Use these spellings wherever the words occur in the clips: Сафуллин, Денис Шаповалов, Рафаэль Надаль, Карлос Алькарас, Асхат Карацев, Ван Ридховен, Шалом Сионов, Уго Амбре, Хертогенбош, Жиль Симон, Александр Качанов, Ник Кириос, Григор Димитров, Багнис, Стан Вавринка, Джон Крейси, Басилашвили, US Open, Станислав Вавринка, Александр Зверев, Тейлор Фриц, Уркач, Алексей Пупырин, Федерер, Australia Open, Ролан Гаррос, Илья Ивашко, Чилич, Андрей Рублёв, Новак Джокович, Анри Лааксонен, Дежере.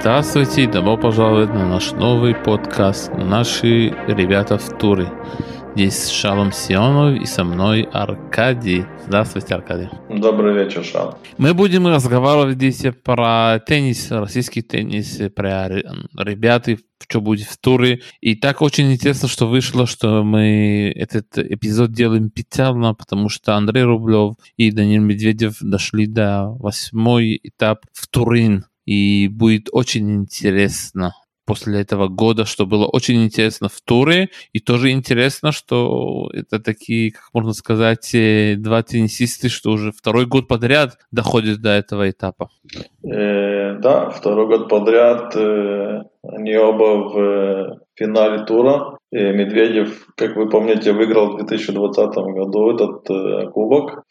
Здравствуйте и добро пожаловать на наш новый подкаст «Наши ребята в туре». Здесь Шалом Сионов и со мной Аркадий. Здравствуйте, Аркадий. Добрый вечер, Шалом. Мы будем разговаривать здесь про теннис, российский теннис, про ребят, что будет в туре. И так очень интересно, что вышло, что мы этот эпизод делаем печально, потому что Андрей Рублёв и Даниил Медведев дошли до 8-й этап в Турин. И будет очень интересно. После этого года, что было очень интересно в туре, и тоже интересно, что это такие, как можно сказать, два теннисисты, что уже второй год подряд доходят до этого этапа. Да, второй год подряд они оба в финале тура. Медведев, как вы помните, выиграл в 2020 году этот кубок.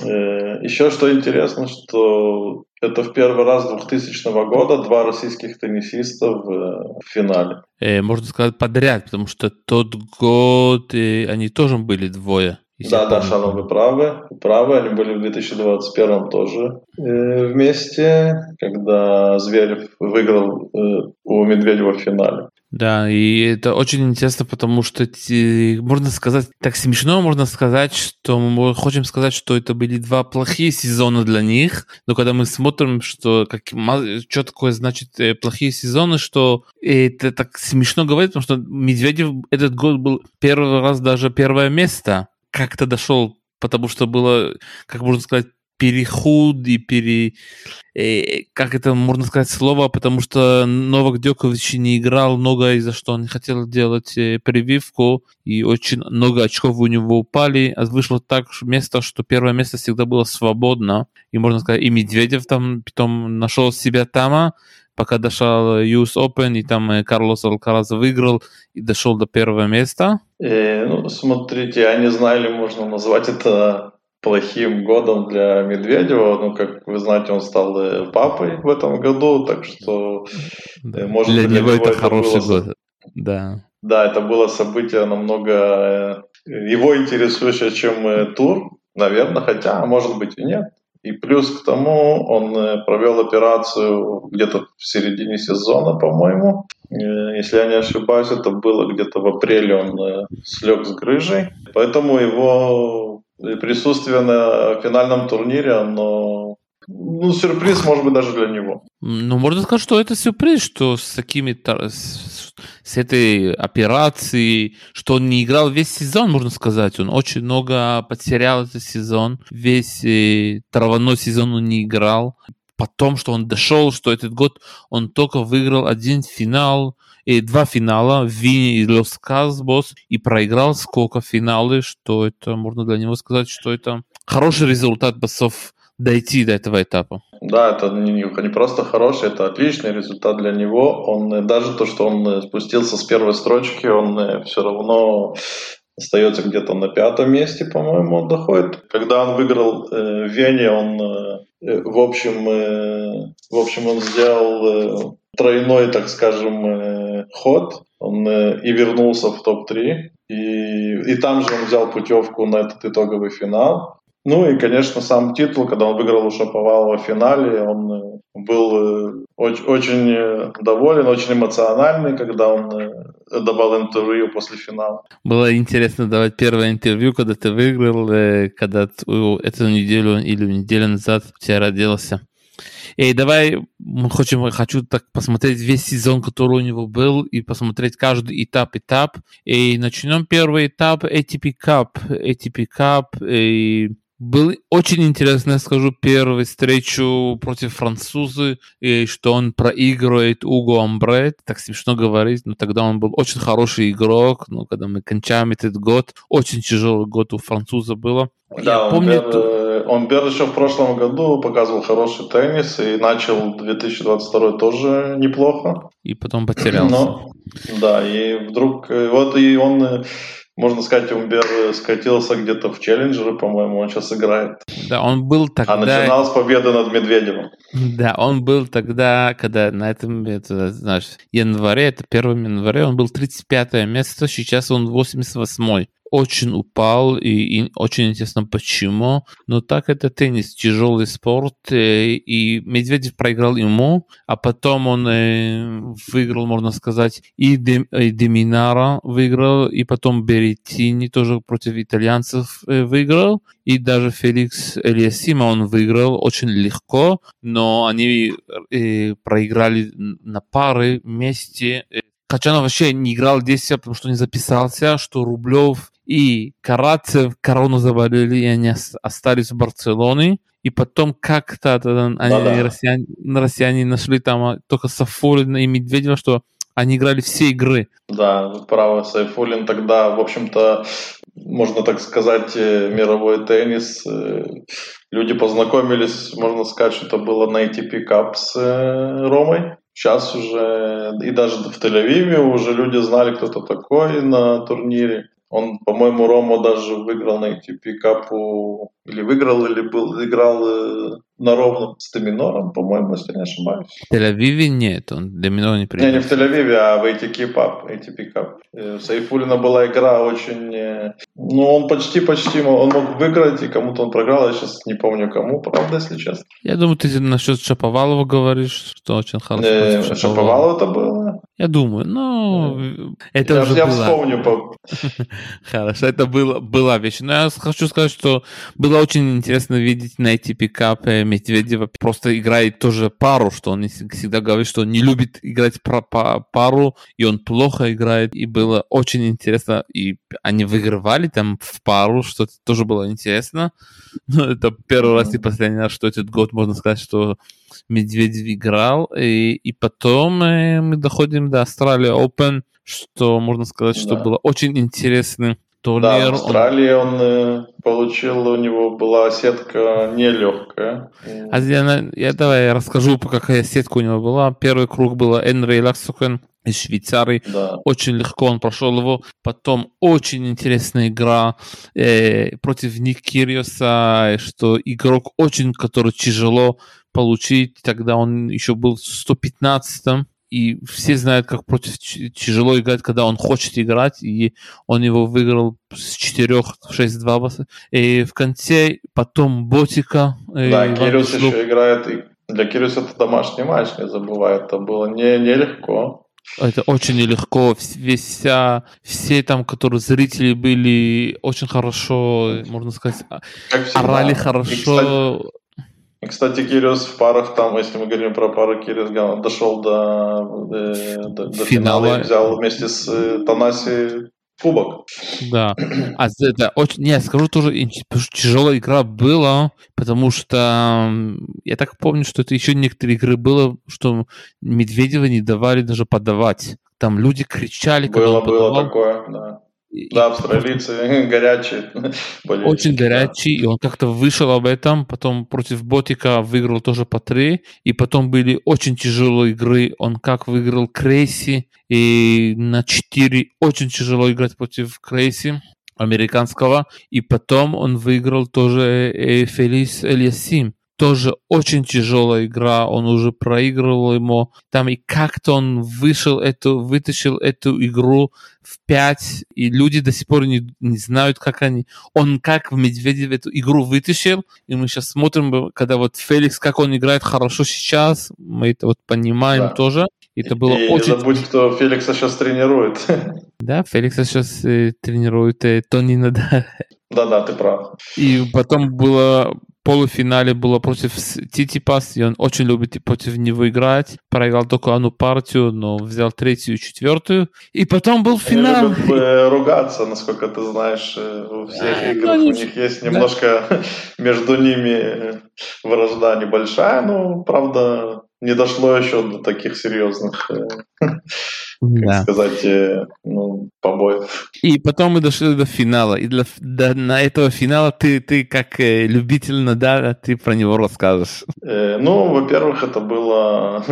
Еще что интересно, что это в первый раз с 2000 года два российских теннисиста в финале. Можно сказать подряд, потому что тот год они тоже были двое. Да, Шалом, вы правы, они были в 2021 тоже вместе, когда Зверев выиграл у Медведева в финале. Да, и это очень интересно, потому что, можно сказать, так смешно, можно сказать, что мы хотим сказать, что это были два плохие сезона для них, но когда мы смотрим, что такое значит плохие сезоны, что это так смешно говорить, потому что Медведев этот год был первый раз даже первое место, как-то дошел, потому что было, как можно сказать, переход и как это можно сказать слово, потому что Новак Джокович не играл много, из-за что он не хотел делать прививку, и очень много очков у него упали. А вышло так место, что первое место всегда было свободно. И можно сказать, и Медведев там потом нашел себя там, пока дошел US Open, и там Карлос Алькарас выиграл и дошел до первого места. Смотрите, я не знаю, ли можно назвать это плохим годом для Медведева. Как вы знаете, он стал папой в этом году, так что может быть, для него это хороший год. Да, это было событие намного его интересующее, чем тур, наверное, хотя, может быть, и нет. И плюс к тому он провел операцию где-то в середине сезона, по-моему. Если я не ошибаюсь, это было где-то в апреле, он слег с грыжей. Поэтому его присутствие на финальном турнире, оно сюрприз, может быть, даже для него. Можно сказать, что это сюрприз, что с этой операцией, что он не играл весь сезон, можно сказать. Он очень много потерял этот сезон. Весь травяной сезон он не играл. Потом, что он дошел, что этот год он только выиграл один финал, два финала, в Вене и Лос-Касбос, и проиграл сколько финалов, что это, можно для него сказать, что это хороший результат басов дойти до этого этапа. Да, это не просто хороший, это отличный результат для него. Он даже то, что он спустился с первой строчки, он все равно остается где-то на пятом месте, по-моему, он доходит. Когда он выиграл в Вене, он в общем, он сделал тройной, так скажем, ход. Он и вернулся в топ-3, и там же он взял путевку на этот итоговый финал. И, конечно, сам титул, когда он выиграл у Шаповалова в финале, он был очень, очень доволен, очень эмоциональный, когда он давал интервью после финала. Было интересно давать первое интервью, когда ты выиграл, когда эту неделю или неделю назад у тебя родился. Давай, хочу так посмотреть весь сезон, который у него был, и посмотреть каждый этап. Начнем первый этап, ATP Cup. Был очень интересно, я скажу, первую встречу против француза, и что он проигрывает Уго Амбре, так смешно говорить, но тогда он был очень хороший игрок, когда мы кончаем этот год, очень тяжелый год у француза было. Да, я помню, Амбер еще в прошлом году показывал хороший теннис и начал 2022 тоже неплохо. И потом потерялся. И вдруг, и он, можно сказать, Умбер скатился где-то в челленджеры, по-моему, он сейчас играет. Да, он был тогда... А начинал с победы над Медведевым. Да, он был тогда, когда на этом, январе, 1 января, он был 35 место, сейчас он 88-й. очень упал и очень интересно почему. Но так это теннис, тяжелый спорт, и Медведев проиграл ему, а потом он выиграл, можно сказать, и Деминара выиграл, и потом Беретини тоже против итальянцев выиграл, и даже Феликс Оже-Альяссима он выиграл очень легко, но они проиграли на пары вместе. Качанов вообще не играл здесь, потому что не записался, что Рублёв и Карацев корону заболели, и они остались в Барселоне. И потом как-то россияне нашли там только Сафуллина и Медведева, что они играли все игры. Да, право, Сайфуллин тогда, в общем-то, можно так сказать, мировой теннис. Люди познакомились, можно сказать, что это было на ATP Cup с Ромой. Сейчас уже, и даже в Тель-Авиве уже люди знали, кто это такой на турнире. Он, по-моему, Рома даже выиграл на ATP Cup, или выиграл, или был, играл на ровном с Деминором, по-моему, если не ошибаюсь. В Тель-Авиве нет, он Деминор не приехал. Не в Тель-Авиве, а в ATP Cup. У Сайфуллина была игра очень... Ну, он почти он мог выиграть, и кому-то он проиграл, я сейчас не помню кому, правда, если честно. Я думаю, ты насчет Шаповалова говоришь, что очень хорошо. Шаповалова это было? Я думаю, ну... Это уже я вспомню. Хорошо, это была вещь. Но я хочу сказать, что было очень интересно видеть на ATP Cup Медведева. Просто играет тоже пару, что он всегда говорит, что он не любит играть пару, и он плохо играет. И было очень интересно. И они выигрывали там в пару, что тоже было интересно. Но это первый раз и последний раз, что этот год, можно сказать, что Медведев играл. И потом мы доходим до Australia Open, что можно сказать, что было очень интересно. Турнир. Да, в Австралии он получил, у него была сетка нелегкая. А я давай расскажу, какая сетка у него была. Первый круг был Анри Лааксонен из Швейцарии. Да. Очень легко он прошел его. Потом очень интересная игра против Ник Кириоса, что игрок очень, который тяжело получить. Тогда он еще был в 115-м. И все знают, как против тяжело играть, когда он хочет играть, и он его выиграл с 4-6-2. И в конце потом Ботика. Да, Кириос еще играет. И для Кириоса это домашний матч, не забывай, это было нелегко. Это очень нелегко. Все там, которые зрители были, очень хорошо, можно сказать, орали хорошо. И, кстати, Кириос в парах, там, если мы говорим про пару, Кириос дошел до финала и взял вместе с Танаси кубок. Да. Я скажу тоже, тяжелая игра была, потому что я так помню, что это еще некоторые игры было, что Медведева не давали даже подавать. Там люди кричали, когда он подавал. Было такое, да. Да, австралийцы горячие. Очень горячие, и он как-то вышел об этом, потом против Ботика выиграл тоже по 3, и потом были очень тяжелые игры, он как выиграл Крейси, и на 4 очень тяжело играть против Крейси, американского, и потом он выиграл тоже Феликс Оже-Альяссим. Тоже очень тяжелая игра, он уже проигрывал ему. Там и как-то он вытащил эту игру в 5, и люди до сих пор не знают, как он как в Медведеве эту игру вытащил, и мы сейчас смотрим, когда вот Феликс, как он играет хорошо сейчас, мы это вот понимаем тоже. Это было и очень... не забудь, кто Феликса сейчас тренирует. Да, Феликса сейчас тренирует Тони Надаль. Да, ты прав. И потом в полуфинале было против Циципас, и он очень любит против него играть. Проиграл только одну партию, но взял 3-ю и 4-ю. И потом был финал. Они любят ругаться, насколько ты знаешь. У всех игр у них есть немножко между ними вражда небольшая, но, правда, не дошло еще до таких серьезных... Как сказать, побоев. И потом мы дошли до финала. И на этого финала ты как любитель Надала, ты про него расскажешь. Во-первых, это было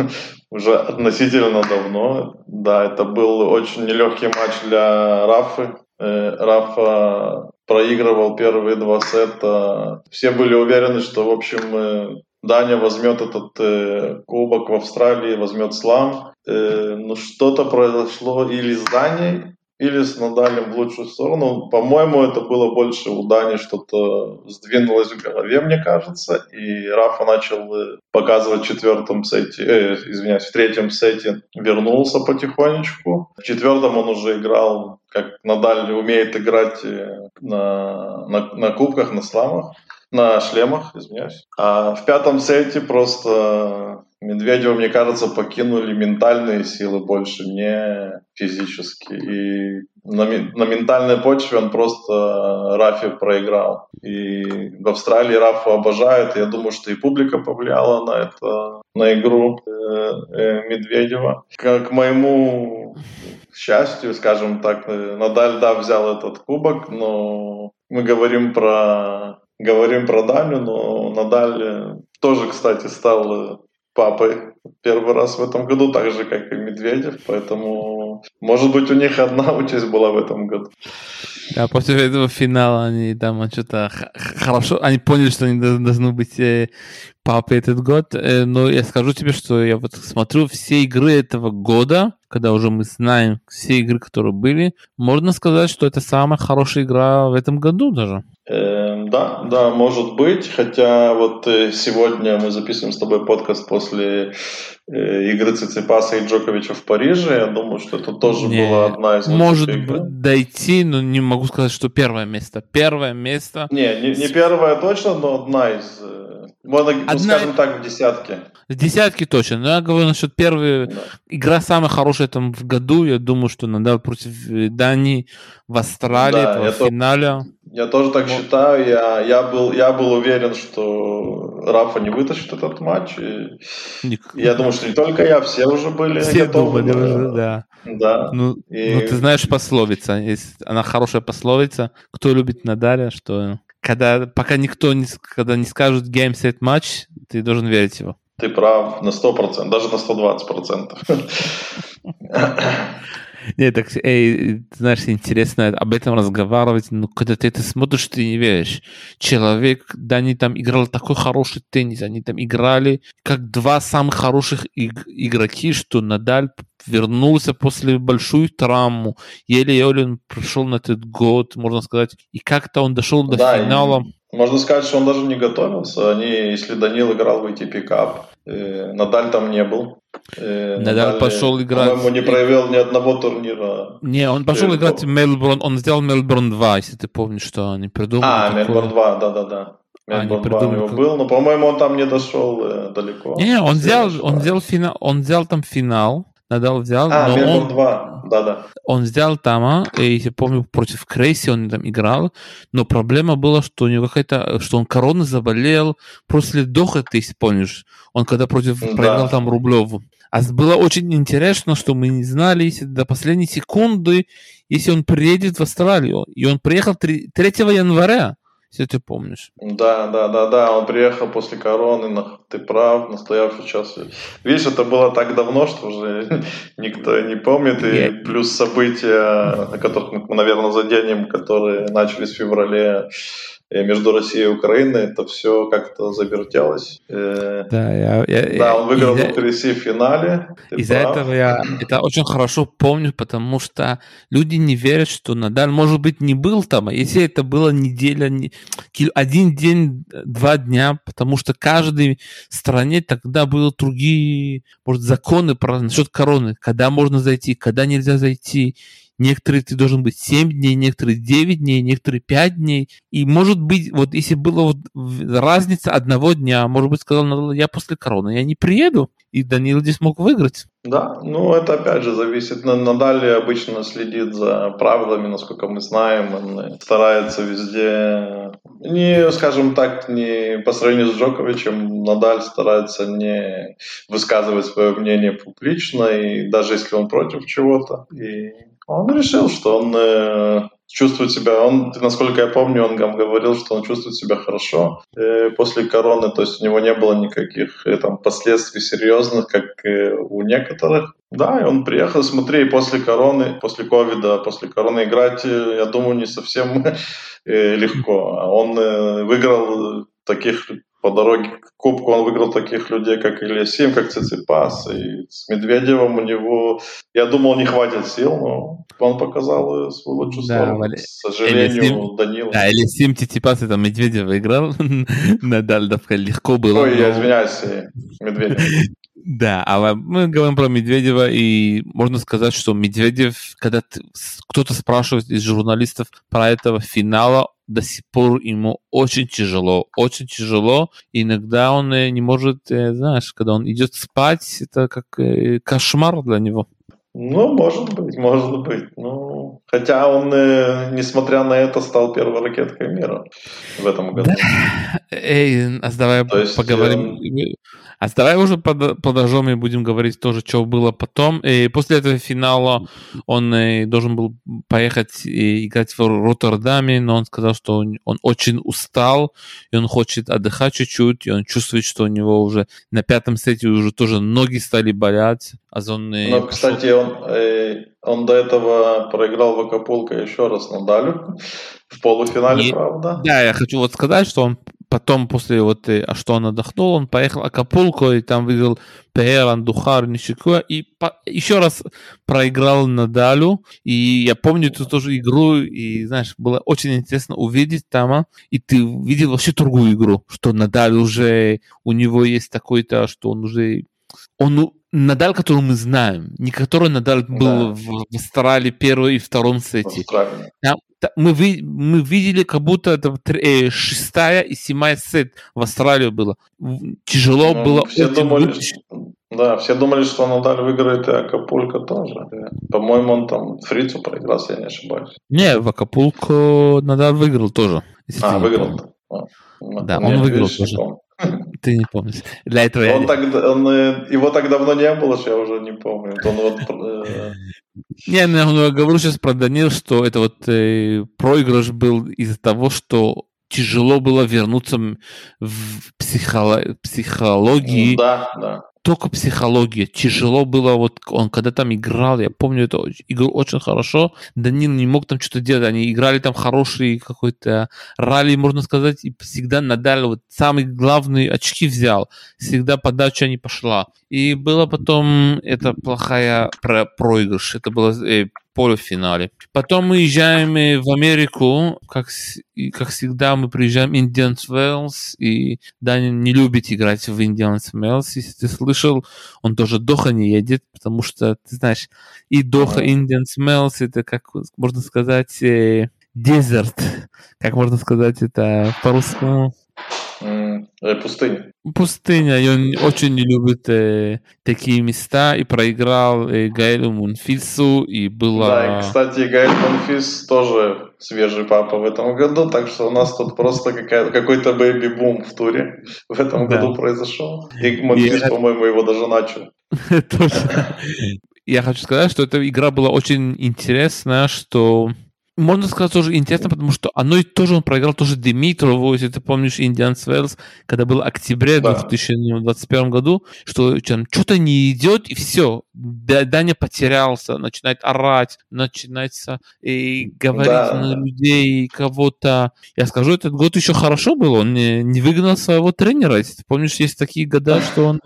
уже относительно давно. Да, это был очень нелегкий матч для Рафы. Рафа проигрывал первые 2 сета. Все были уверены, что, в общем, Даня возьмет этот кубок в Австралии, возьмет слам. Что-то произошло или с Даней, или с Надалем в лучшую сторону. По-моему, это было больше у Дани, что-то сдвинулось в голове, мне кажется, и Рафа начал показывать в третьем сете вернулся потихонечку. В четвертом он уже играл, как Надаль умеет играть на кубках, на шлемах, А в пятом сете просто Медведева, мне кажется, покинули ментальные силы больше, не физические. И на ментальной почве он просто Рафе проиграл. И в Австралии Рафу обожают, и я думаю, что и публика повлияла на это, на игру Медведева. К моему счастью, скажем так, Надаль, да, взял этот кубок, но мы говорим про Даню, но Надаль тоже, кстати, стал папой первый раз в этом году, так же, как и Медведев, поэтому, может быть, у них одна участь была в этом году. Да, после этого финала они там что-то хорошо, они поняли, что они должны быть папой этот год, но я скажу тебе, что я вот смотрю все игры этого года, когда уже мы знаем все игры, которые были, можно сказать, что это самая хорошая игра в этом году даже. Да, может быть, хотя вот сегодня мы записываем с тобой подкаст после игры Циципаса и Джоковича в Париже, я думаю, что это тоже была одна из лучших игр. Дойти, но не могу сказать, что первое место. Первое место... Не первое точно, но одна из... скажем так, в десятке. В десятке точно, но я говорю насчет первой. Да. Игра самая хорошая там в году, я думаю, что Надаль против Дании в Австралии, в финале. Я тоже так считаю, я был уверен, что Рафа не вытащит этот матч. Я думаю, что не только я, все уже были готовы. Все думали, да. Ну, ты знаешь пословица, она хорошая пословица, кто любит Надаля, что... Когда не скажут game set match, ты должен верить его. Ты прав на 100%, даже на 120%. Нет, так, знаешь, интересно об этом разговаривать, но когда ты это смотришь, ты не веришь. Человек, да, они там играли такой хороший теннис, они там играли как два самых хороших игроки, что Надаль вернулся после большой травмы, еле-еле он пришел на этот год, можно сказать, и как-то он дошел до финала. Можно сказать, что он даже не готовился. Если Данил играл в ATP Cup, Надаль там не был. Надаль пошел играть. По-моему, не проявил ни одного турнира. Не, он пошел играть в Мельбурн. Он сделал Мельбурн 2, если ты помнишь, что они придумали. Мельбурн 2, да. Мельбурн 2 у него был, но, по-моему, он там не дошел далеко. Не, он взял там финал. Надаль взял, Мельбурн 2, да. Он взял там, я помню, против Крейси он там играл, но проблема была, что у него что он короной заболел после Доха, ты помнишь, он когда проиграл там Рублёву. А было очень интересно, что мы не знали до последней секунды, если он приедет в Австралию. И он приехал 3 января. Все ты помнишь. Да, он приехал после короны, ты прав, настоявший час. Видишь, это было так давно, что уже никто не помнит, и плюс события, о которых мы, наверное, заденем, которые начались в феврале между Россией и Украиной, это все как-то завертелось. Он выиграл в Крейси в финале. Из-за этого я это очень хорошо помню, потому что люди не верят, что Надаль, может быть, не был там, а если это была неделя, один день, 2 дня, потому что каждой стране тогда были другие, может, законы насчет короны, когда можно зайти, когда нельзя зайти. Некоторые ты должен быть 7 дней, некоторые 9 дней, некоторые 5 дней. И, может быть, вот если была разница одного дня, может быть, сказал, я после короны, я не приеду. И Даниил здесь мог выиграть. Да, это опять же зависит. Надаль обычно следит за правилами, насколько мы знаем. Он старается везде, по сравнению с Джоковичем, Надаль старается не высказывать свое мнение публично, и даже если он против чего-то. И он решил, что он чувствует себя, насколько я помню, он говорил, что он чувствует себя хорошо после короны, то есть у него не было никаких там последствий серьезных, как у некоторых. Да, и он приехал, смотри, после короны, после ковида, после короны играть, я думаю, не совсем легко. Он выиграл таких по дороге к Кубку он выиграл таких людей, как Ильясим, как Циципас. И с Медведевым у него, я думал, не хватит сил, но он показал свою лучшую сторону. Да, к сожалению, Данила. Да, Ильясим, Циципас, это Медведев выиграл. Надаль легко было. Ой, я извиняюсь, Медведев. Да, а мы говорим про Медведева, и можно сказать, что Медведев, когда кто-то спрашивает из журналистов про этого финала, до сих пор ему очень тяжело. Иногда он не может, знаешь, когда он идет спать, это как кошмар для него. Ну, может быть. Ну, хотя он, несмотря на это, стал первой ракеткой мира в этом году. Да. Эй, а давай поговорим. А давай уже подожжем и будем говорить тоже, что было потом. И после этого финала он должен был поехать и играть в Роттердаме, но он сказал, что он очень устал, и он хочет отдыхать чуть-чуть, и он чувствует, что у него уже на пятом сете уже тоже ноги стали болеть. Но, кстати, он до этого проиграл в Акапулько еще раз Надалю в полуфинале, правда? Да, я хочу сказать, что он потом, после что он отдохнул, он поехал в Акапулько и там выиграл Пеэр, Андухар, Нишикуя и еще раз проиграл Надалю. И я помню эту тоже игру, и, знаешь, было очень интересно увидеть там, и ты видел вообще другую игру, что Надаль уже, у него есть такой-то, что он уже... Он Надаль, которого мы знаем, не который Надаль был в Австралии первом и втором сете. Мы видели, как будто это 6-я и 7-я сет в Австралии было. Тяжело было. Все думали, что Надаль выиграет и Акапулько тоже. По-моему, он там Фрицу проиграл, если я не ошибаюсь. Не, в Акапулько Надаль выиграл тоже. Выиграл. Да, он выиграл тоже. Ты не помнишь. Для этого его так давно не было, что я уже не помню. Я говорю сейчас про Данил, что это проигрыш был из-за того, что тяжело было вернуться в психологии. Да. Только психология. Тяжело было, он когда там играл, я помню эту игру очень хорошо, Данил не мог там что-то делать, они играли там хороший какой-то ралли, можно сказать, и всегда Надаль самые главные очки взял, всегда подача не пошла. И было потом это плохая проигрыш, это было полуфинале. Потом мы езжаем в Америку, как всегда мы приезжаем в Индианс Уэллс, и Даня не любит играть в Индианс Уэллс. Если ты слышал, он тоже Доха не едет, потому что, ты знаешь, и Доха, Индианс Уэллс, это, как можно сказать, дезерт. Как можно сказать это по-русски? Пустыня. Пустыня, и он очень не любит такие места, и проиграл Гаэлю Монфису, и было... Да, и, кстати, Гаэль Монфис тоже свежий папа в этом году, так что у нас тут просто какой-то бэйби-бум в туре в этом году произошел. И Монфис, по-моему, его даже начал. Я хочу сказать, что эта игра была очень интересная, что... Можно сказать, тоже интересно, потому что он проиграл тоже Димитрову, если ты помнишь, Индианс Уэллс, когда был октябре 2021 году, что там что-то не идет, и все. Даня потерялся, начинает орать, начинается говорить на людей, кого-то. Я скажу, этот год еще хорошо был, он не выгнал своего тренера. Если ты помнишь, есть такие года, что он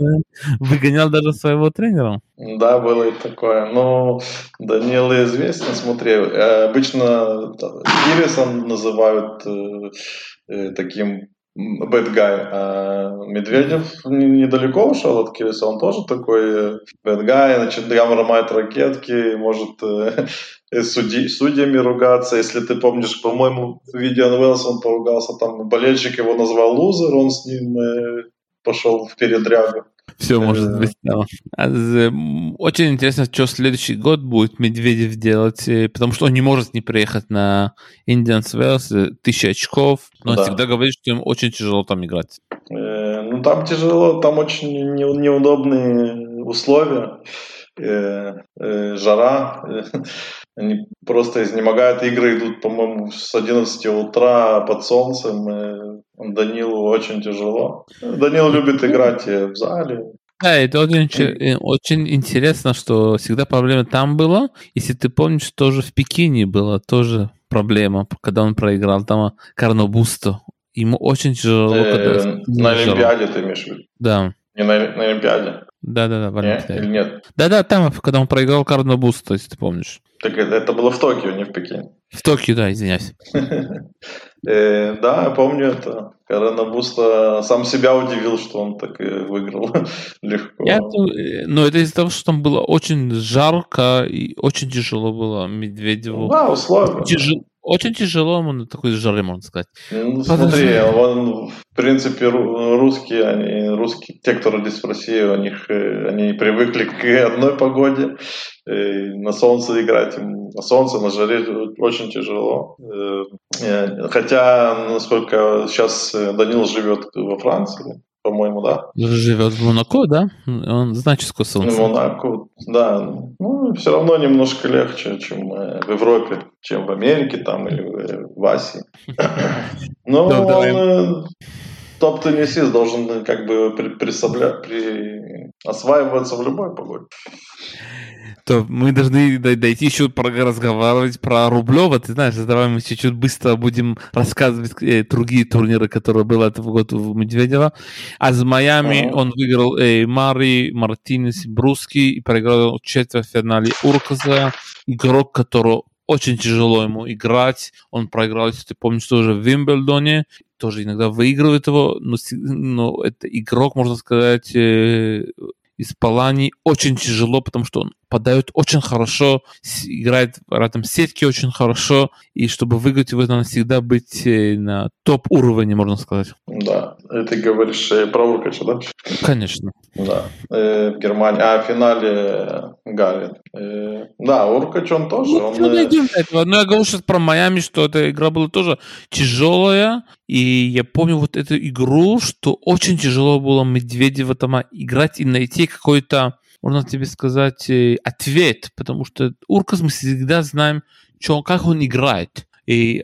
выгонял даже своего тренера. Да, было и такое. Но Даниил известен, смотри, обычно Кириоса называют таким bad guy, а Медведев недалеко ушел от Кириоса, он тоже такой bad guy, значит, прямо ломает ракетки, может судьями ругаться, если ты помнишь, по-моему, в Индиан Уэллс он поругался, там болельщик его назвал лузер, он с ним пошел в передрягу. Все может быть. Да. Очень интересно, что следующий год будет Медведев делать, потому что он не может не приехать на Индианс Уэллс, 1000 очков, но он всегда говорит, что им очень тяжело там играть. Ну там тяжело, там очень неудобные условия, жара, они просто изнемогают, игры идут, по-моему, с 11 утра под солнцем, Данилу очень тяжело. Данил любит играть в зале. Да, это очень интересно, что всегда проблема там была. Если ты помнишь, тоже в Пекине была тоже проблема, когда он проиграл там Карнобусто. Ему очень тяжело. На Олимпиаде ты имеешь в виду? Да. Не на Олимпиаде? Да-да-да, в Олимпиаде. Нет? Да-да, там, когда он проиграл Карно Буст, то есть ты помнишь. Так это было в Токио, не в Пекине. В Токио, да, извиняюсь. Да, я помню это. Карно Буста сам себя удивил, что он так выиграл легко. Но это из-за того, что там было очень жарко и очень тяжело было Медведеву. Да, условно. Очень тяжело ему на такой жаре, можно сказать. Ну, смотри, он, в принципе, русские, те, кто родились в России, они привыкли к одной погоде. На солнце играть, на жаре очень тяжело. Хотя, насколько сейчас Данил живет во Франции, по-моему, да. Живет в Монако, да? Он знает, что солнце. В Монако, да. Ну, все равно немножко легче, чем в Европе, чем в Америке там или в Асии. Но он топ-теннисист должен как бы осваиваться в любой погоде. То мы должны дойти еще разговаривать про Рублева. Ты знаешь, давай мы чуть-чуть быстро будем рассказывать другие турниры, которые были этого года у Медведева. А с Майами он выиграл Мари, Мартинес, Бруски и проиграл в четвертьфинале Уркоза. Игрок, которого очень тяжело ему играть. Он проиграл, если ты помнишь, тоже в Вимблдоне. Тоже иногда выигрывает его. Но это игрок, можно сказать... из Полании очень тяжело, потому что он подает очень хорошо, играет рядом сетки очень хорошо, и чтобы выиграть его, надо всегда быть на топ-уровне, можно сказать. Да, ты говоришь про Уркача, да? Конечно. Да, в Германии, в финале Галин. Да, Уркач он тоже. Но я говорю сейчас про Майами, что эта игра была тоже тяжелая, и я помню вот эту игру, что очень тяжело было Медведева там играть и найти какой-то, можно тебе сказать, ответ, потому что Уркас мы всегда знаем, как он играет.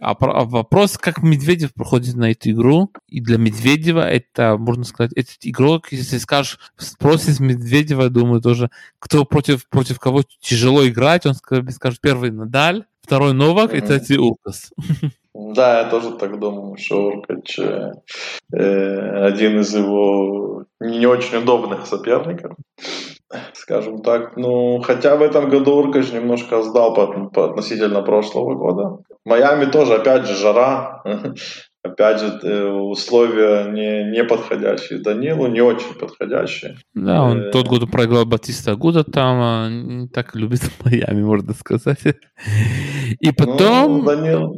А вопрос, как Медведев проходит на эту игру, и для Медведева это, можно сказать, этот игрок, если скажешь, спросишь Медведева, думаю, тоже, кто против кого тяжело играть, он скажет, первый Надаль, второй Новак и третий Уркас. Да, я тоже так думаю, что Уркач один из его не очень удобных соперников, скажем так. Ну, хотя в этом году Уркач немножко сдал относительно прошлого года. В Майами тоже, опять же, жара, опять же, условия не подходящие Данилу, не очень подходящие. Да, он тот год проиграл Батиста Агута там, не так любит Майами, можно сказать. И потом... Данил...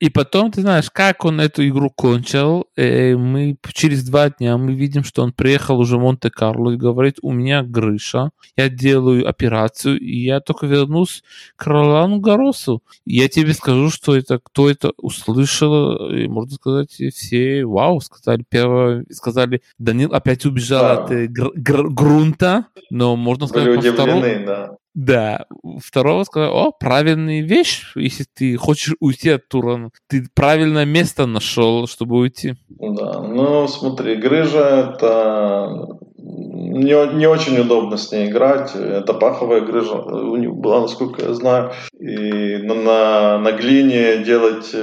И потом, ты знаешь, как он эту игру кончил, мы через 2 дня мы видим, что он приехал уже в Монте-Карло и говорит, у меня грыжа, я делаю операцию, и я только вернусь к Ролану Гарросу. Я тебе скажу, что это, кто это услышал, и, можно сказать, все, вау, сказали, первое, сказали, Данил опять убежал от грунта, но, можно сказать, были удивлены, да. Да, второго сказал, правильная вещь, если ты хочешь уйти от тура, ты правильное место нашел, чтобы уйти. Да, ну смотри, грыжа, это не очень удобно с ней играть, это паховая грыжа у него была, насколько я знаю, и на глине делать,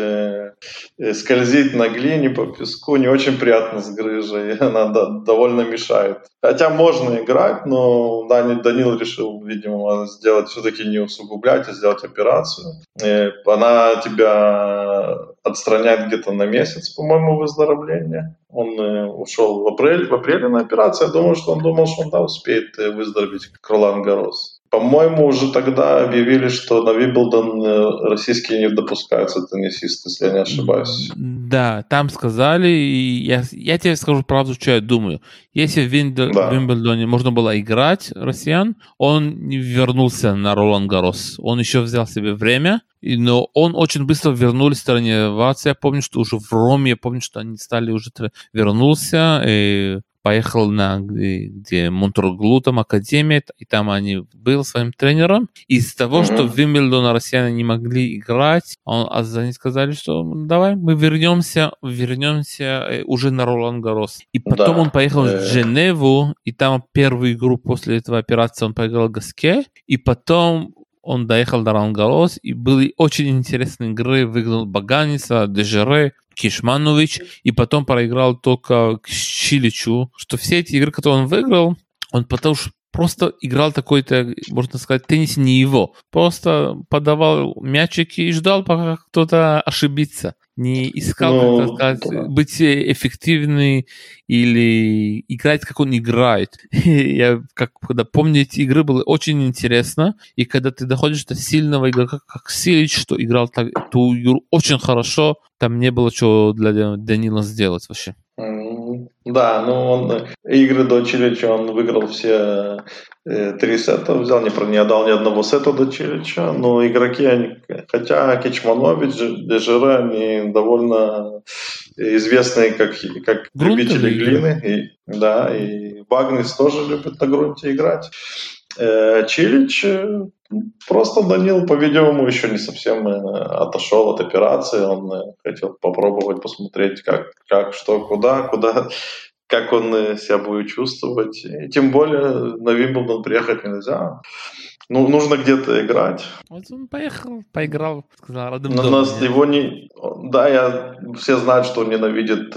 скользить на глине по песку не очень приятно с грыжей, она довольно мешает. Хотя можно играть, но Данил решил, видимо, сделать, все-таки не усугублять, а сделать операцию. И она тебя отстраняет где-то на месяц, по-моему, выздоровления. Он ушел в апреле на операцию. Я думаю, что он думал, что он успеет выздороветь, как Ролан Гаррос. По-моему, уже тогда объявили, что на Вимблдон российские не допускаются теннисисты, если я не ошибаюсь. Да, там сказали, и я тебе скажу правду, что я думаю. Если в Вимблдоне можно было играть россиян, он не вернулся на Ролан-Гаррос. Он еще взял себе время, но он очень быстро вернулся тренироваться. Я помню, что уже в Роме, они стали уже вернулся, и поехал на Монтероглу, там академия, и там они был своим тренером. Из-за того, что в Вимблдоне россияне не могли играть, они сказали, что давай мы вернемся уже на Ролан-Гаррос. И потом он поехал в Женеву, и там первую игру после этого операции он поиграл в Гаске, и потом он доехал до Ролан-Гаррос, и были очень интересные игры, выиграл Баганиса, Дежере, Кецманович, и потом проиграл только к Чиличу, что все эти игры, которые он выиграл, он потому что просто играл такой-то, можно сказать, теннис не его. Просто подавал мячики и ждал, пока кто-то ошибится. Не искал, как сказать, быть эффективным или играть, как он играет. Я, когда помню, эти игры были очень интересно. И когда ты доходишь до сильного игрока, как Силич, что играл так, ту игру очень хорошо, там не было чего для Данила сделать вообще. Да, ну он игры до Чилича, он выиграл все три сета, взял, не отдал ни одного сета до Чилича, но игроки, они, хотя Кецманович, Дежире, они довольно известные как любители глины, и Багнис тоже любит на грунте играть. Чилич просто Данил, по-видимому, еще не совсем отошел от операции, он хотел попробовать посмотреть, как что, куда, как он себя будет чувствовать. И тем более на Вимблдон приехать нельзя. Ну, нужно где-то играть. Вот он поехал, поиграл. Все знают, что он ненавидит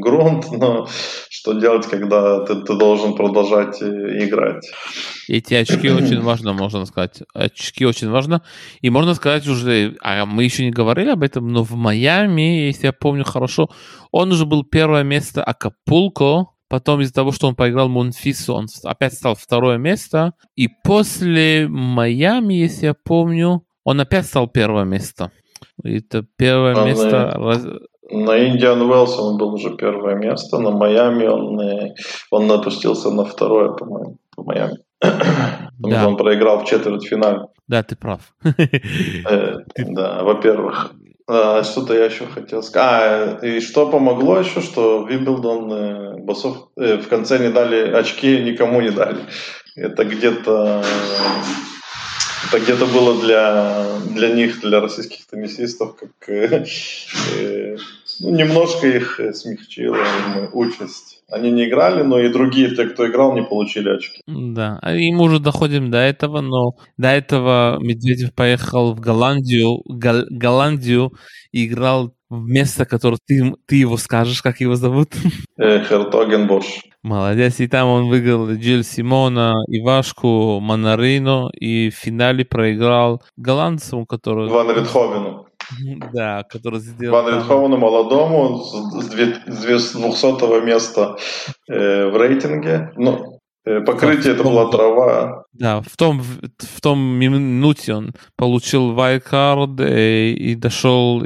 грунт, но что делать, когда ты должен продолжать играть? Эти очки очень важно, можно сказать. Очки очень важно. И можно сказать уже, а мы еще не говорили об этом, но в Майами, если я помню хорошо, он уже был первое место Акапулько. Потом из-за того, что он поиграл Монфису, он опять стал второе место. И после Майами, если я помню, он опять стал первое место. Это первое место... На Индиан Уэллс он был уже первое место, на Майами он опустился на второе, по-моему, в Майами. Да. Он проиграл в четвертьфинале. Да, ты прав. Да, во-первых... Что-то я еще хотел сказать. И что помогло еще, что Вимблдон басов в конце не дали очки, никому не дали. Это где-то было для них, для российских теннисистов, как немножко их смягчила участь. Они не играли, но и другие, те, кто играл, не получили очки. Да, и мы уже доходим до этого, но до этого Медведев поехал в Голландию и играл в место, которое ты его скажешь, как его зовут. Хертогенбош. Молодец. И там он выиграл Жиль Симона, Ивашку, Манарино и в финале проиграл голландцам, который... Ван Ридховену. Да, который сделал... Ван Ридховену молодому с 200-го места в рейтинге. Ну, покрытие это была трава. Да, в том минуте он получил вайкард и дошел,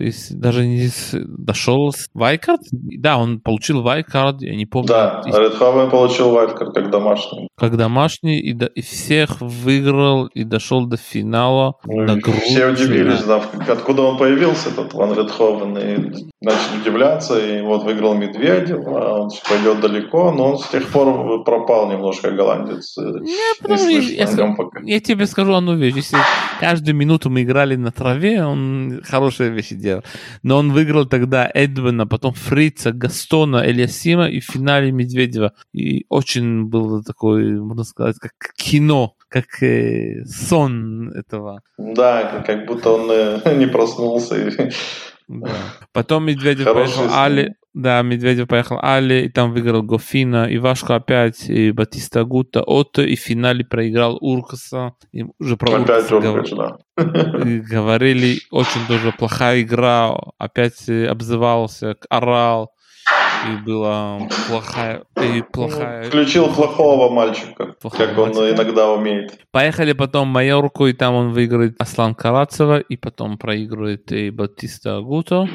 вайкард? Да, он получил вайкард, я не помню. Да, Ридховен получил вайкард как домашний. Как домашний, и всех выиграл, и дошел до финала. Все удивились, да, откуда он появился, этот Ван Ридховен, и начали удивляться, и вот выиграл Медведев, а он пойдет далеко, но он с тех пор пропал немножко, голландец. Я тебе скажу одну вещь. Если каждую минуту мы играли на траве, он хорошие вещи делал. Но он выиграл тогда Эдвина, потом Фрица, Гастона, Элиасима и в финале Медведева. И очень было такое, можно сказать, как кино, как сон этого. Да, как будто он не проснулся. Да. Потом Медведев поехал Али, и там выиграл Гофина, Ивашко опять, и Батиста Агута, Отто, и в финале проиграл Уркаса. И уже про Уркаса говорили, очень тоже плохая игра, опять обзывался, орал, и была плохая... Включил плохого мальчика, как он иногда умеет. Поехали потом в Майорку, и там он выиграет Аслан Карацева, и потом проигрывает и Батиста Агуто.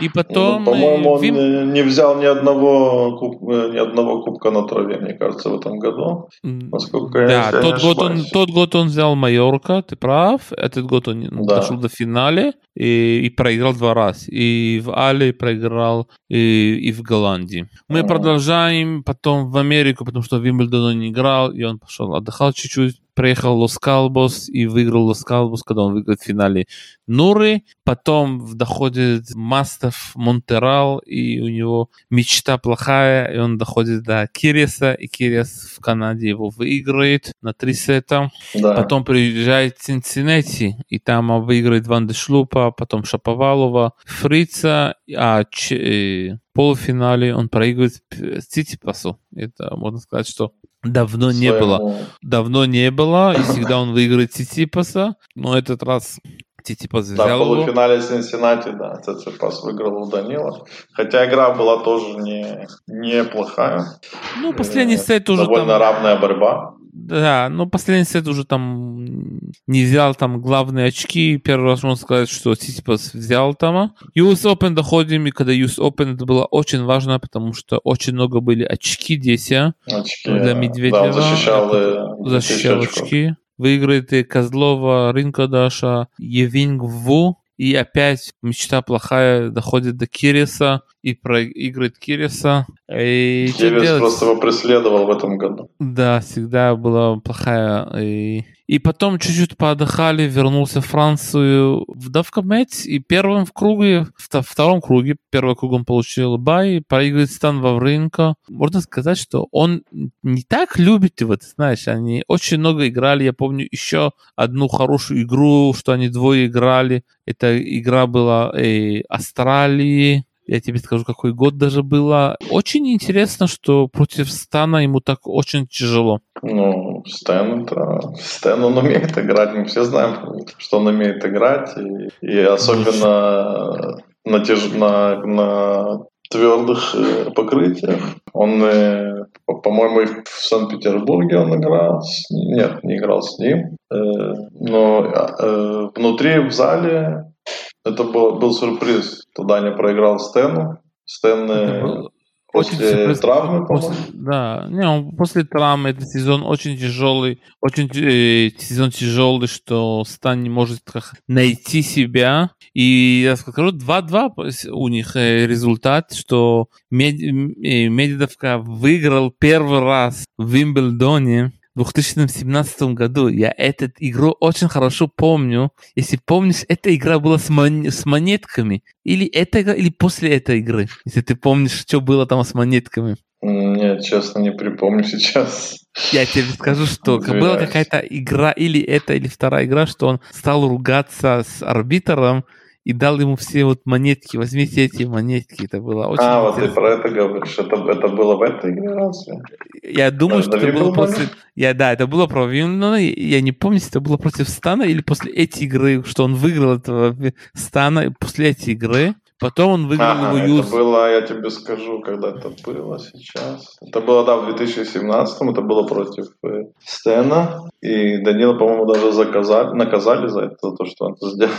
И потом... Ну, по-моему, он не взял ни одного кубка на траве, мне кажется, в этом году. Да, тот год он взял Майорка, ты прав. Этот год он дошел до финале и проиграл два раза. И в Али проиграл, и в Голландии. Мы продолжаем потом в Америку, потому что Вимблдон не играл, и он пошел отдыхал чуть-чуть. проехал Лос-Калбос и выиграл Лос-Калбос, когда он выиграет в финале Нуры. Потом доходит Мастов, Монтерал, и у него мечта плохая, и он доходит до Кириоса, и Кириос в Канаде его выиграет на 3 сета. Да. Потом приезжает Цинциннати, и там выиграет Ван де Шлупа, потом Шаповалова, Фрица, а в полуфинале он проигрывает Циципасу. Это можно сказать, что давно не было. Давно не было, и всегда он выиграет Циципаса, но этот раз Циципас взял его. Да, в полуфинале Синсиннати, да, Циципас выиграл у Данила. Хотя игра была тоже неплохая. Ну, последний сет уже довольно там равная борьба. Да, но последний сет уже там не взял там главные очки. Первый раз можно сказать, что Циципас взял там. US Open доходим, и когда US Open это было очень важно, потому что очень много были очки здесь. Очки, для Медведева. Да, он защищал очки. Выиграет и Козлова, Ринкадаша, Евинг Ву. И опять мечта плохая доходит до Кириса и проигрывает Кириса. Кирис просто его преследовал в этом году. Да, всегда была плохая. И потом чуть-чуть поотдыхали, вернулся в Францию в Давкамет. И первым в круге, в втором круге, первым кругом получил бай, проигрывает Стан Вавринка. Можно сказать, что он не так любит его, ты знаешь. Они очень много играли. Я помню еще одну хорошую игру, что они двое играли. Эта игра была Австралии. Я тебе скажу, какой год даже было. Очень интересно, что против Стана ему так очень тяжело. Ну, Стэн, он умеет играть. Мы все знаем, что он умеет играть. И особенно на твердых покрытиях. Он, по-моему, и в Санкт-Петербурге он играл. Нет, не играл с ним. Но внутри, в зале, это был сюрприз. Туда не проиграл Стэну. Стэн после травмы, по-моему. Да, после травмы этот сезон очень тяжелый. Сезон тяжелый, что Стэн не может найти себя. И я скажу, 2-2 у них результат, что Медведевка выиграл первый раз в Вимблдоне в 2017 году. Я эту игру очень хорошо помню. Если помнишь, эта игра была с монетками. Или после этой игры. Если ты помнишь, что было там с монетками. Нет, честно, не припомню сейчас. Я тебе скажу, что была какая-то игра, или вторая игра, что он стал ругаться с арбитром и дал ему все вот монетки. Возьмите эти монетки. Это было очень интересно. Вот ты про это говоришь. Это было в этой игре? Я думаю, что это было после... это было про Вимблдон. Я не помню, если это было против Стана или после этой игры, что он выиграл этого Стана после этой игры. Потом он выиграл его Юс. Это было, я тебе скажу, когда это было сейчас. Это было, да, в 2017. Это было против Стэна. И Данила, по-моему, даже наказали за это, за то, что он это сделал.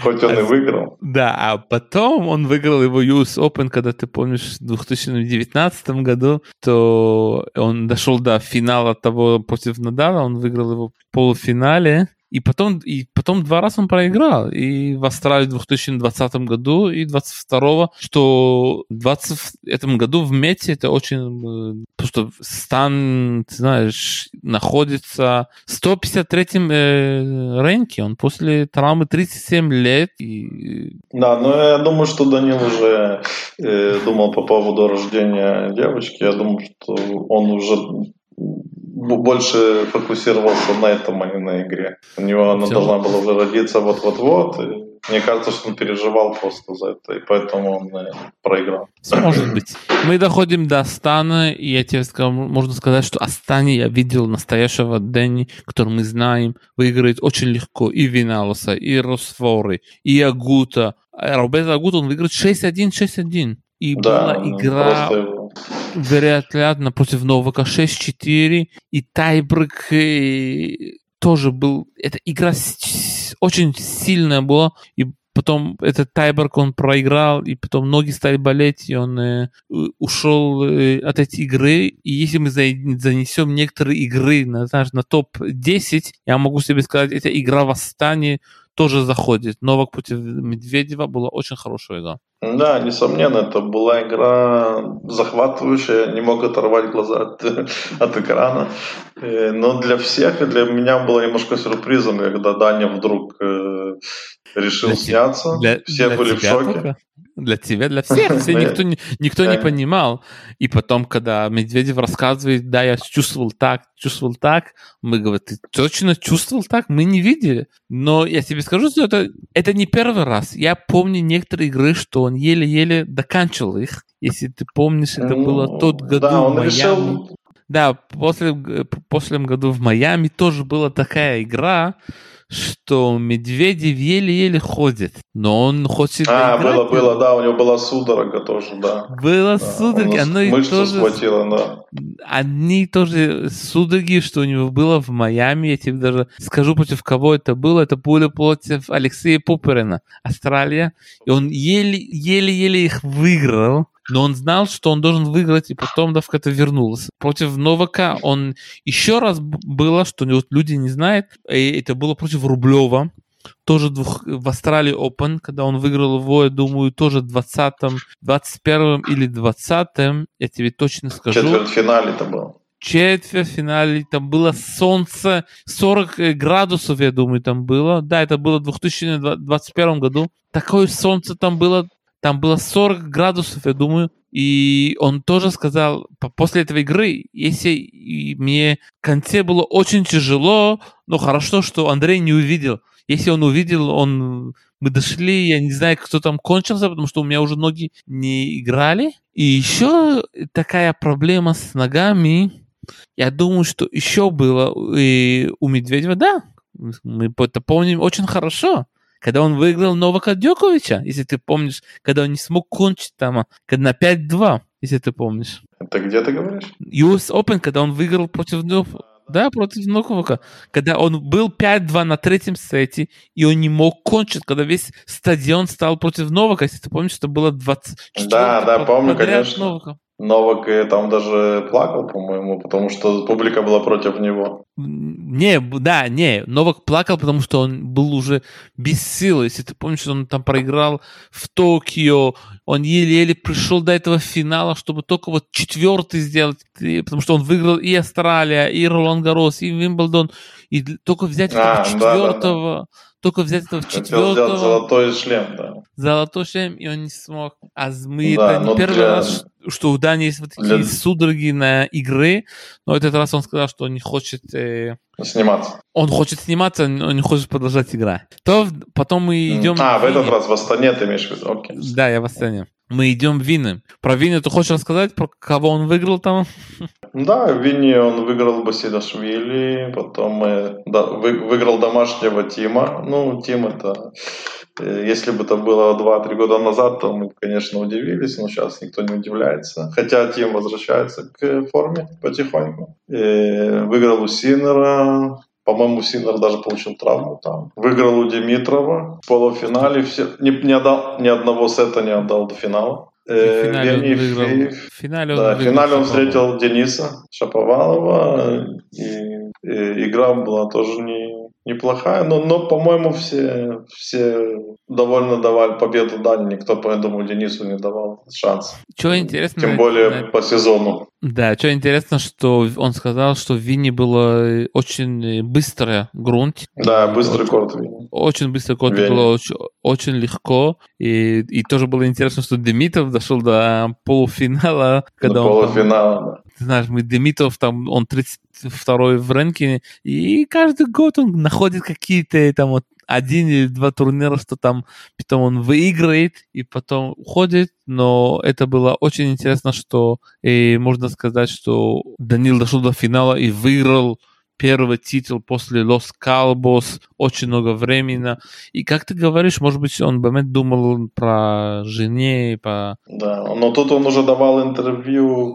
Хоть он и выиграл. Да, а потом он выиграл его US Open, когда, ты помнишь, в 2019 году, то он дошел до финала того против Надаля, он выиграл его в полуфинале. И потом 2 раза он проиграл. И в Австралии в 2020 году, и 22-го, что в 2020 году в Мете это очень... Потому что Стан, ты знаешь, находится в 153-м рэнке. Он после травмы 37 лет. Да, но я думаю, что Данил уже думал по поводу рождения девочки. Я думаю, что он уже... больше фокусировался на этом, а не на игре. У него она должна была уже родиться вот-вот-вот. И мне кажется, что он переживал просто за это, и поэтому он проиграл. Может быть. Мы доходим до Астаны, и я тебе скажу, можно сказать, что Астане я видел настоящего Дэнни, который мы знаем, выиграет очень легко и Виналоса, и Росфоры, и Агута. Роберт Агута, он выиграет 6-1, 6-1. И да, была игра... вероятно, против Новака 6-4, и тайбрик тоже был... Эта игра очень сильная была, и потом этот тайбрик он проиграл, и потом ноги стали болеть, и он ушел от этой игры. И если мы занесем некоторые игры на топ-10, я могу себе сказать, эта игра в Астане тоже заходит. Новак против Медведева была очень хорошая игра. Да, несомненно, это была игра захватывающая, не мог оторвать глаза от экрана. Но для всех, и для меня было немножко сюрпризом, когда Даня вдруг решил сняться. Все были в шоке. Только? Для тебя, для всех. Никто не понимал. И потом, когда Медведев рассказывает, да, я чувствовал так, мы говорим, ты точно чувствовал так? Мы не видели. Но я тебе скажу, что это не первый раз. Я помню некоторые игры, что он еле-еле доканчивал их. Если ты помнишь, это было тот году в Майами. Решил... Да, после году в Майами тоже была такая игра, что Медведев еле-еле ходит, но он хочет играть. Было, да, у него была судорога тоже, да. Была судорога, мышцу схватила, да. Одни тоже судороги, что у него было в Майами, я тебе даже скажу, против кого это было, это было против Алексея Пупырина, Австралия, и он еле-еле их выиграл. Но он знал, что он должен выиграть, и потом Давка-то вернулся. Против Новака он еще раз было, что люди не знают, и это было против Рублёва, тоже в Австралии Open, когда он выиграл его, я думаю, тоже 20-м, 21-м или 20-м, я тебе точно скажу. Четвертьфинале это было. Четвертьфинале там было солнце, 40 градусов, я думаю, там было. Да, это было в 2021 году. Такое солнце там было. Там было 40 градусов, я думаю, и он тоже сказал, после этой игры, если мне в конце было очень тяжело, но хорошо, что Андрей не увидел. Если он увидел, мы дошли, я не знаю, кто там кончился, потому что у меня уже ноги не играли. И еще такая проблема с ногами, я думаю, что еще было и у Медведева, да, мы это помним очень хорошо. Когда он выиграл Новака Джоковича, если ты помнишь, когда он не смог кончить там, когда на 5-2, если ты помнишь. Это где ты говоришь? US Open, когда он выиграл против Новака. Да, против Новака. Когда он был 5-2 на третьем сете, и он не мог кончить, когда весь стадион стал против Новака, если ты помнишь, это было 24. Да, помню, конечно. Новака. Новак там даже плакал, по-моему, потому что публика была против него. Новак плакал, потому что он был уже без силы. Если ты помнишь, он там проиграл в Токио, он еле-еле пришел до этого финала, чтобы только вот 4-й сделать, потому что он выиграл и Австралия, и Ролан-Гаррос, и Вимблдон, и только взять этого 4-го... Только взять этого 4-го. Золотой шлем, да. Золотой шлем, и он не смог. Это не первый раз, что у Дани есть вот такие судороги на игры, но этот раз он сказал, что он не хочет... сниматься. Он хочет сниматься, он не хочет продолжать играть. Потом мы идем... в этот раз в Астане ты имеешь в виду? Окей. Да, я в Астане. Мы идем в Винни. Про Винни ты хочешь рассказать, про кого он выиграл там? Да, в Винни он выиграл Басилашвили, потом выиграл домашнего Тима. Тим это... Если бы это было 2-3 года назад, то мы, конечно, удивились, но сейчас никто не удивляется. Хотя Тим возвращается к форме потихоньку. Выиграл у Синнера. По-моему, Синнер даже получил травму там. Выиграл у Димитрова в полуфинале. Ни одного сета не отдал до финала. В финале он встретил Дениса Шаповалова. И игра была тоже неплохая. Но по-моему, все довольно давали победу Дани. Никто, поэтому Денису не давал шанс. Тем более по сезону. Да, что интересно, что он сказал, что в Винни было очень быстрый грунт. Да, быстрый корт. Очень быстрый корт, было очень легко. И тоже было интересно, что Димитров дошел до полуфинала. Ты знаешь, Димитров там, он 32-й в рынке, и каждый год он находит какие-то там вот один или два турнира, что там потом он выиграет и потом уходит. Но это было очень интересно, что можно сказать, что Даниил дошел до финала и выиграл первый титул после Лос-Калбос, очень много времени. И как ты говоришь, может быть, он думал про жене. Да, но тут он уже давал интервью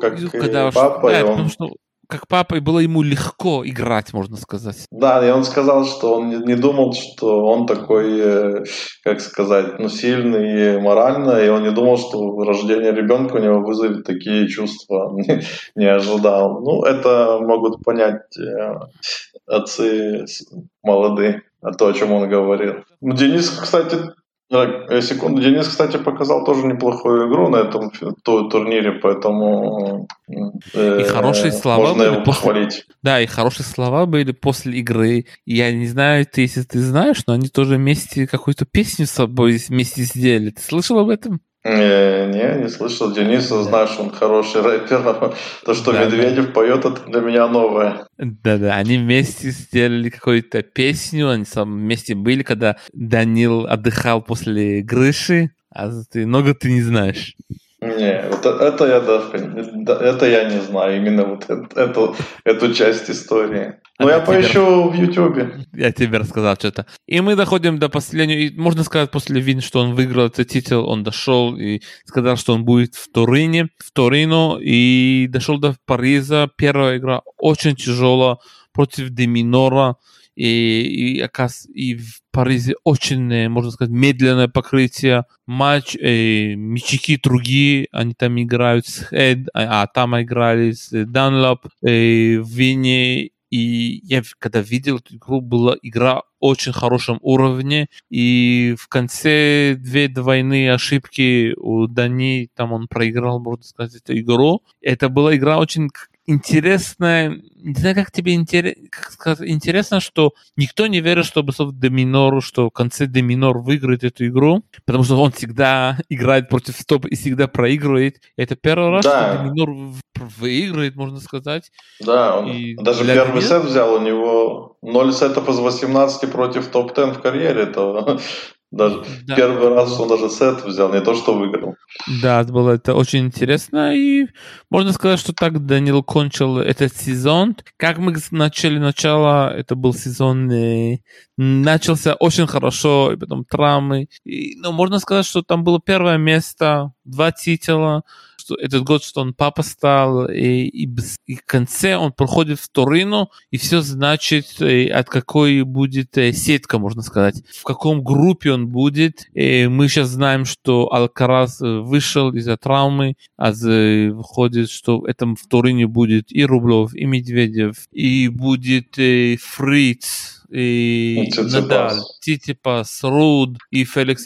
как папа, и было ему легко играть, можно сказать. Да, и он сказал, что он не думал, что он такой, сильный морально, и он не думал, что рождение ребенка у него вызовет такие чувства. Не ожидал. Это могут понять отцы молодые. а то, о чем он говорил. Денис, кстати, показал тоже неплохую игру на этом турнире, поэтому и хорошие слова можно были его похвалить. Да, и хорошие слова были после игры. Я не знаю, если ты знаешь, но они тоже вместе какую-то песню с собой вместе сделали. Ты слышал об этом? Не слышал. Денис, знаешь, он хороший рэпер, но то, что Медведев поет, это для меня новое. Да-да, они вместе сделали какую-то песню, они вместе были, когда Данил отдыхал после Грыши, а ты много ты не знаешь. Не, вот это я не знаю, именно вот эту часть истории. Но я поищу в Ютубе. Я тебе рассказал что-то. И мы доходим до последнего, и можно сказать, после Вин, что он выиграл этот титул, он дошел и сказал, что он будет в Торино, и дошел до Парижа. Первая игра очень тяжелая против Деминора. И в Париже очень, можно сказать, медленное покрытие. Матч, мячики другие, они там играют с Хед, а там играли с Данлоп, в Вене. И я когда видел эту игру, была игра очень хорошем уровне. И в конце две двойные ошибки у Дани, там он проиграл, можно сказать, эту игру. Это была игра очень интересная, не знаю, как тебе интересно, что никто не верит, что Деминору, что в конце Деминор выиграет эту игру, потому что он всегда играет против стоп и всегда проигрывает. Это первый раз, что Деминор выиграет, можно сказать. Да, он и даже первый сет взял, у него 0 сетов из 18 против топ-10 в карьере, это... Даже первый раз он даже сет взял, не то, что выиграл. Да, было это очень интересно. И можно сказать, что так Данил кончил этот сезон. Как мы начали, это был сезон, начался очень хорошо, и потом травмы. Но можно сказать, что там было первое место, 2 титула. Что этот год, что он папа стал, и в конце он проходит в Торино, и все значит, от какой будет сетка, можно сказать, в каком группе он будет. И мы сейчас знаем, что Алькарас вышел из-за травмы, а выходит, что в этом в Торине будет и Рублёв, и Медведев, и будет Фриц, и Надаль, Циципас, Руд, и Феликс.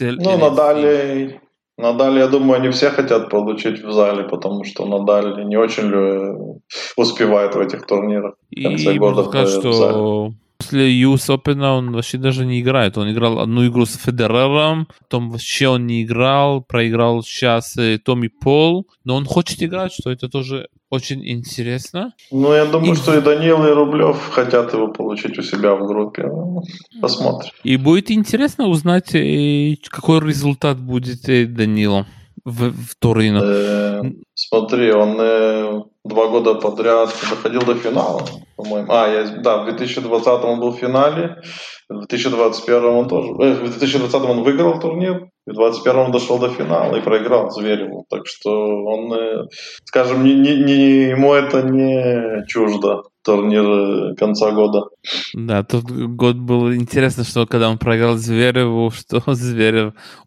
Надаль, я думаю, они все хотят получить в зале, потому что Надаль не очень успевает в этих турнирах. В конце года можно сказать, что после US Open он вообще даже не играет. Он играл одну игру с Федерером, потом вообще он не играл, проиграл сейчас Томми Пол, но он хочет играть, что это тоже очень интересно. Я думаю, что и Даниил, и Рублёв хотят его получить у себя в группе. Посмотрим. И будет интересно узнать, какой результат будет Данилу в Торино. Смотри, он 2 года подряд доходил до финала, по-моему. В 2020 он был в финале, в 2021 он тоже. В 2020 он выиграл турнир, в 2021 он дошел до финала и проиграл Звереву. Так что он, скажем, ему это не чуждо. Турнир конца года. Да, тот год был интересно, что когда он проиграл Звереву,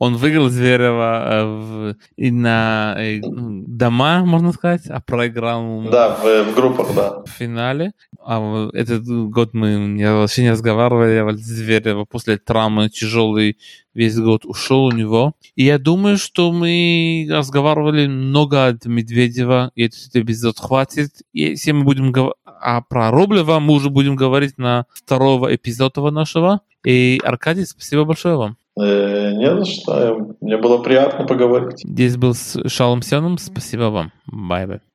он выиграл Зверева и на дома, можно сказать, а проиграл... Да, в группах, да. В финале. А этот год я вообще не разговаривал с Зверевым после травмы тяжелый. Весь год ушел у него. И я думаю, что мы разговаривали много от Медведева, и этот эпизод хватит. Если мы будем про Рублева, мы уже будем говорить на 2 эпизода нашего. И, Аркадий, спасибо большое вам. Не за что. Мне было приятно поговорить. Здесь был с Шалом Сяном. Спасибо вам. Бай-бай.